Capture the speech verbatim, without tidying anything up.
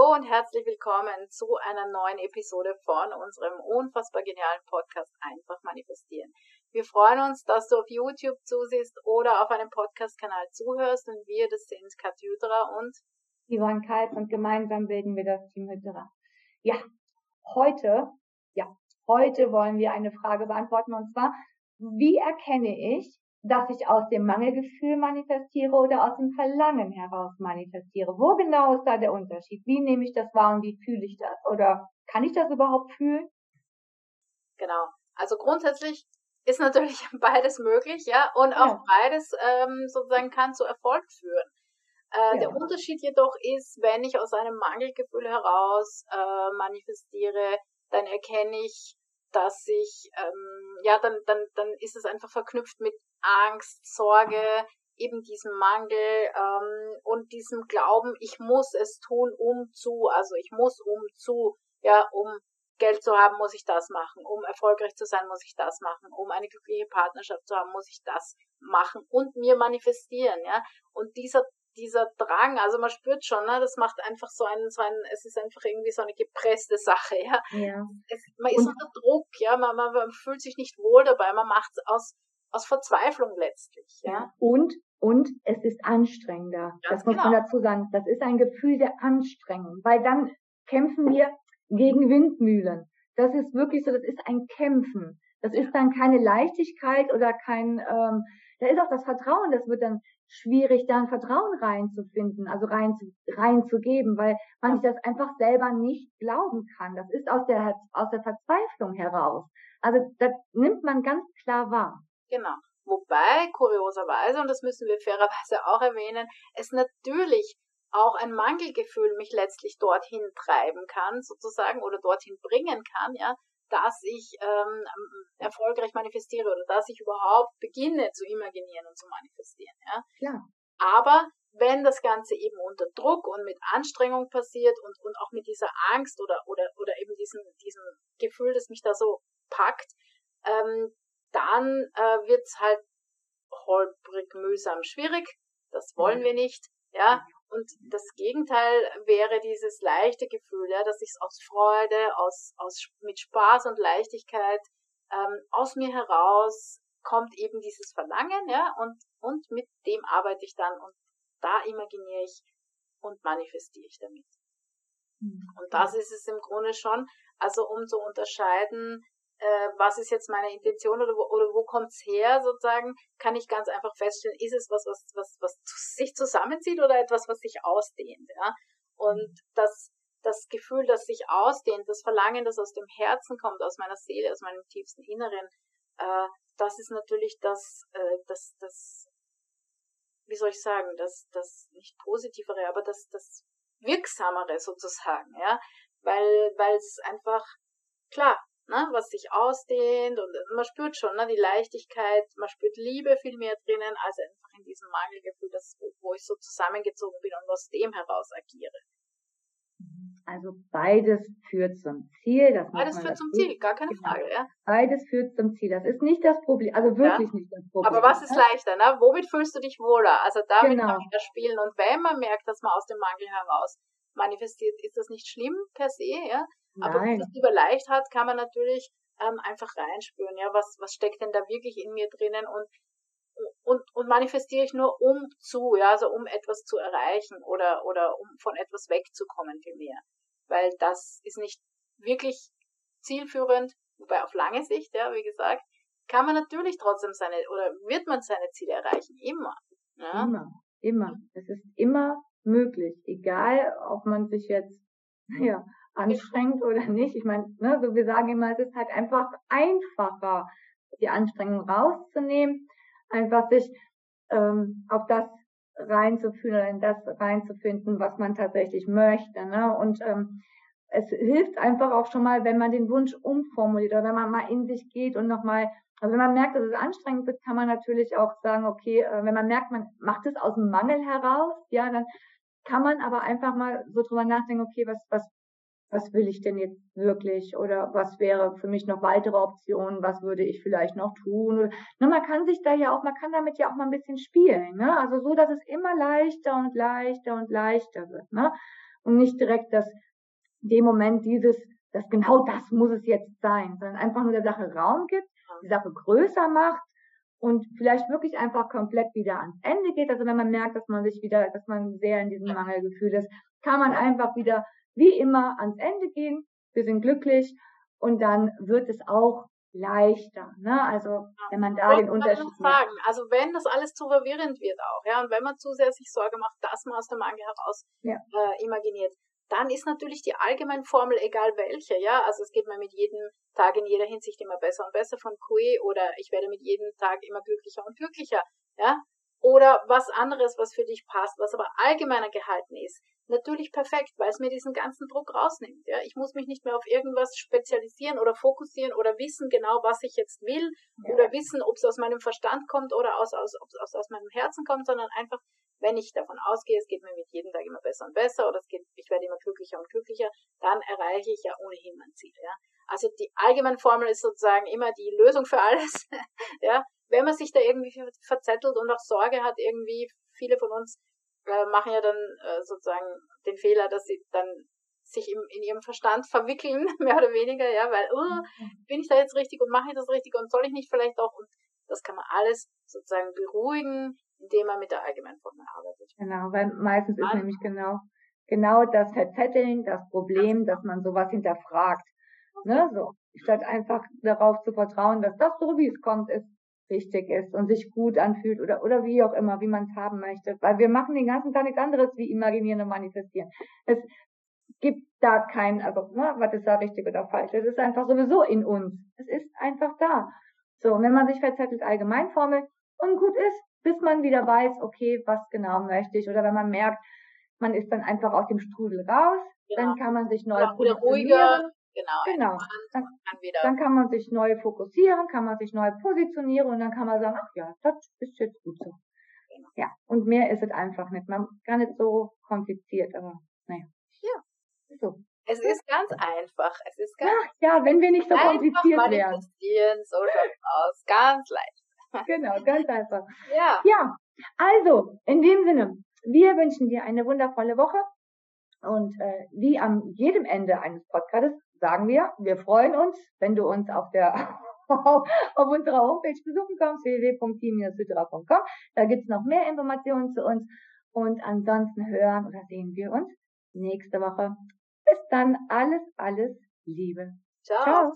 Hallo und herzlich willkommen zu einer neuen Episode von unserem unfassbar genialen Podcast Einfach Manifestieren. Wir freuen uns, dass du auf YouTube zusiehst oder auf einem Podcast-Kanal zuhörst, und wir, das sind Kathi Hütherer und Ivan Kalt, und gemeinsam bilden wir das Team Hütherer. Ja, heute, ja, heute wollen wir eine Frage beantworten, und zwar, wie erkenne ich, dass ich aus dem Mangelgefühl manifestiere oder aus dem Verlangen heraus manifestiere? Wo genau ist da der Unterschied? Wie nehme ich das wahr und wie fühle ich das? Oder kann ich das überhaupt fühlen? Genau. Also grundsätzlich ist natürlich beides möglich, ja, und ja. Auch beides ähm, sozusagen kann zu Erfolg führen. Äh, ja. Der Unterschied jedoch ist, wenn ich aus einem Mangelgefühl heraus äh, manifestiere, dann erkenne ich, dass ich, ähm, ja, dann, dann, dann ist es einfach verknüpft mit Angst, Sorge, eben diesem Mangel ähm, und diesem Glauben, ich muss es tun, um zu, also ich muss um zu, ja, um Geld zu haben, muss ich das machen, um erfolgreich zu sein, muss ich das machen, um eine glückliche Partnerschaft zu haben, muss ich das machen und mir manifestieren, ja, und dieser dieser Drang, also man spürt schon, ne, das macht einfach so einen, so einen, es ist einfach irgendwie so eine gepresste Sache, ja. ja. Es, man ist und unter Druck, ja, man, man, man fühlt sich nicht wohl dabei, man macht es aus, aus Verzweiflung letztlich, ja. ja. Und, und es ist anstrengender. Ja, das muss genau. man dazu sagen. Das ist ein Gefühl der Anstrengung, weil dann kämpfen wir gegen Windmühlen. Das ist wirklich so, das ist ein Kämpfen. Das ist dann keine Leichtigkeit oder kein, ähm, da ist auch das Vertrauen, das wird dann schwierig, da ein Vertrauen reinzufinden, also rein zu, reinzugeben, weil man sich das einfach selber nicht glauben kann. Das ist aus der, aus der Verzweiflung heraus. Also das nimmt man ganz klar wahr. Genau. Wobei, kurioserweise, und das müssen wir fairerweise auch erwähnen, es natürlich auch ein Mangelgefühl mich letztlich dorthin treiben kann, sozusagen, oder dorthin bringen kann, ja, dass ich ähm, erfolgreich manifestiere oder dass ich überhaupt beginne zu imaginieren und zu manifestieren. Ja? Ja. Aber wenn das Ganze eben unter Druck und mit Anstrengung passiert und, und auch mit dieser Angst oder, oder, oder eben diesem, diesem Gefühl, das mich da so packt, ähm, dann äh, wird es halt holprig, mühsam, schwierig. Das wollen mhm. wir nicht. Ja. Mhm. Und das Gegenteil wäre dieses leichte Gefühl, ja, dass ich es aus Freude, aus, aus, mit Spaß und Leichtigkeit, ähm, aus mir heraus kommt eben dieses Verlangen, ja, und, und mit dem arbeite ich dann und da imaginiere ich und manifestiere ich damit. Mhm. Und das ist es im Grunde schon, also um zu unterscheiden, äh, was ist jetzt meine Intention oder wo, oder wo kommt's her, sozusagen, kann ich ganz einfach feststellen, ist es was, was, was, was sich zusammenzieht oder etwas, was sich ausdehnt, ja? Und das, das Gefühl, das sich ausdehnt, das Verlangen, das aus dem Herzen kommt, aus meiner Seele, aus meinem tiefsten Inneren, äh, das ist natürlich das, äh, das, das, wie soll ich sagen, das, das nicht positivere, aber das, das wirksamere sozusagen, ja? Weil, weil es einfach, klar, ne, was sich ausdehnt und man spürt schon, ne, die Leichtigkeit, man spürt Liebe viel mehr drinnen, als einfach in diesem Mangelgefühl, das, wo ich so zusammengezogen bin und aus dem heraus agiere. Also beides führt zum Ziel. Das beides führt zum Ziel, gar keine Frage. Ja. Beides führt zum Ziel, das ist nicht das Problem, also wirklich ja. nicht das Problem. Aber was ist leichter, ne? Womit fühlst du dich wohler? Also damit genau. kann man wieder spielen, und wenn man merkt, dass man aus dem Mangel heraus manifestiert, ist das nicht schlimm per se, ja? Aber wenn man das lieber leicht hat, kann man natürlich ähm, einfach reinspüren, ja, was, was steckt denn da wirklich in mir drinnen, und, und, und manifestiere ich nur um zu, ja, also um etwas zu erreichen oder, oder um von etwas wegzukommen vielmehr. Weil das ist nicht wirklich zielführend, wobei auf lange Sicht, ja, wie gesagt, kann man natürlich trotzdem seine, oder wird man seine Ziele erreichen, immer. Ja? Immer, immer. Es ist immer möglich, egal ob man sich jetzt, ja, anstrengend oder nicht. Ich meine, ne, so wir sagen immer, es ist halt einfach einfacher, die Anstrengung rauszunehmen, einfach sich ähm, auf das reinzufühlen oder in das reinzufinden, was man tatsächlich möchte. Ne? Und ähm, es hilft einfach auch schon mal, wenn man den Wunsch umformuliert oder wenn man mal in sich geht und nochmal, also wenn man merkt, dass es anstrengend wird, kann man natürlich auch sagen, okay, äh, wenn man merkt, man macht es aus dem Mangel heraus, ja, dann kann man aber einfach mal so drüber nachdenken, okay, was, was was will ich denn jetzt wirklich, oder was wäre für mich noch weitere Optionen, was würde ich vielleicht noch tun, oder, ne, man kann sich da ja auch, man kann damit ja auch mal ein bisschen spielen, ne, also so, dass es immer leichter und leichter und leichter wird, ne, und nicht direkt das, in dem Moment dieses, das genau das muss es jetzt sein, sondern einfach nur der Sache Raum gibt, die Sache größer macht und vielleicht wirklich einfach komplett wieder ans Ende geht. Also wenn man merkt, dass man sich wieder, dass man sehr in diesem Mangelgefühl ist, kann man einfach wieder wie immer ans Ende gehen. Wir sind glücklich und dann wird es auch leichter, ne? Also wenn man da und den Unterschied noch fragen, macht. Also wenn das alles zu verwirrend wird auch, ja, und wenn man zu sehr sich Sorge macht, dass man aus dem Mangel heraus ja. äh, imaginiert, dann ist natürlich die allgemeine Formel, egal welche, ja, also es geht mir mit jedem Tag in jeder Hinsicht immer besser und besser von Q E oder ich werde mit jedem Tag immer glücklicher und glücklicher, ja, oder was anderes, was für dich passt, was aber allgemeiner gehalten ist, natürlich perfekt, weil es mir diesen ganzen Druck rausnimmt, ja, ich muss mich nicht mehr auf irgendwas spezialisieren oder fokussieren oder wissen genau, was ich jetzt will ja. oder wissen, ob es aus meinem Verstand kommt oder aus, aus, ob es aus meinem Herzen kommt, sondern einfach, wenn ich davon ausgehe, es geht mir mit jedem Tag immer besser und besser oder es geht, ich werde immer glücklicher und glücklicher, dann erreiche ich ja ohnehin mein Ziel. Ja? Also die allgemeine Formel ist sozusagen immer die Lösung für alles. ja? Wenn man sich da irgendwie verzettelt und auch Sorge hat, irgendwie viele von uns äh, machen ja dann äh, sozusagen den Fehler, dass sie dann sich im, in ihrem Verstand verwickeln, mehr oder weniger, ja, weil uh, bin ich da jetzt richtig und mache ich das richtig und soll ich nicht vielleicht auch, und das kann man alles sozusagen beruhigen, indem man mit der allgemeinen Formel arbeitet. Genau, weil meistens ist nämlich genau genau das Verzetteln, das Problem, dass man sowas hinterfragt. Okay. Ne, so. Statt einfach darauf zu vertrauen, dass das so, wie es kommt, ist, richtig ist und sich gut anfühlt oder oder wie auch immer, wie man es haben möchte. Weil wir machen den ganzen Tag nichts anderes wie imaginieren und manifestieren. Es gibt da kein, also ne, was ist da richtig oder falsch. Es ist einfach sowieso in uns. Es ist einfach da. So, und wenn man sich verzettelt, Allgemeinformel und gut ist, bis man wieder weiß, okay, was genau möchte ich, oder wenn man merkt, man ist dann einfach aus dem Strudel raus, genau. Dann kann man sich neu ja, positionieren. Genau. genau. Dann, dann kann man sich neu fokussieren, kann man sich neu positionieren und dann kann man sagen, ach ja, das ist jetzt gut so. Genau. Ja, und mehr ist es einfach nicht. Man kann nicht so kompliziert, aber naja. Ja. So. Es ist ganz einfach. Es ist ganz ja, ja, wenn wir nicht so kompliziert wären. So schaut's aus. Ganz leicht. Genau, ganz einfach. Ja. Ja, also, in dem Sinne, wir wünschen dir eine wundervolle Woche und äh, wie am jedem Ende eines Podcasts sagen wir, wir freuen uns, wenn du uns auf der auf unserer Homepage besuchen kommst, w w w punkt timm hütherer punkt com. Da gibt's noch mehr Informationen zu uns und ansonsten hören oder sehen wir uns nächste Woche. Bis dann, alles, alles Liebe. Ciao. Ciao.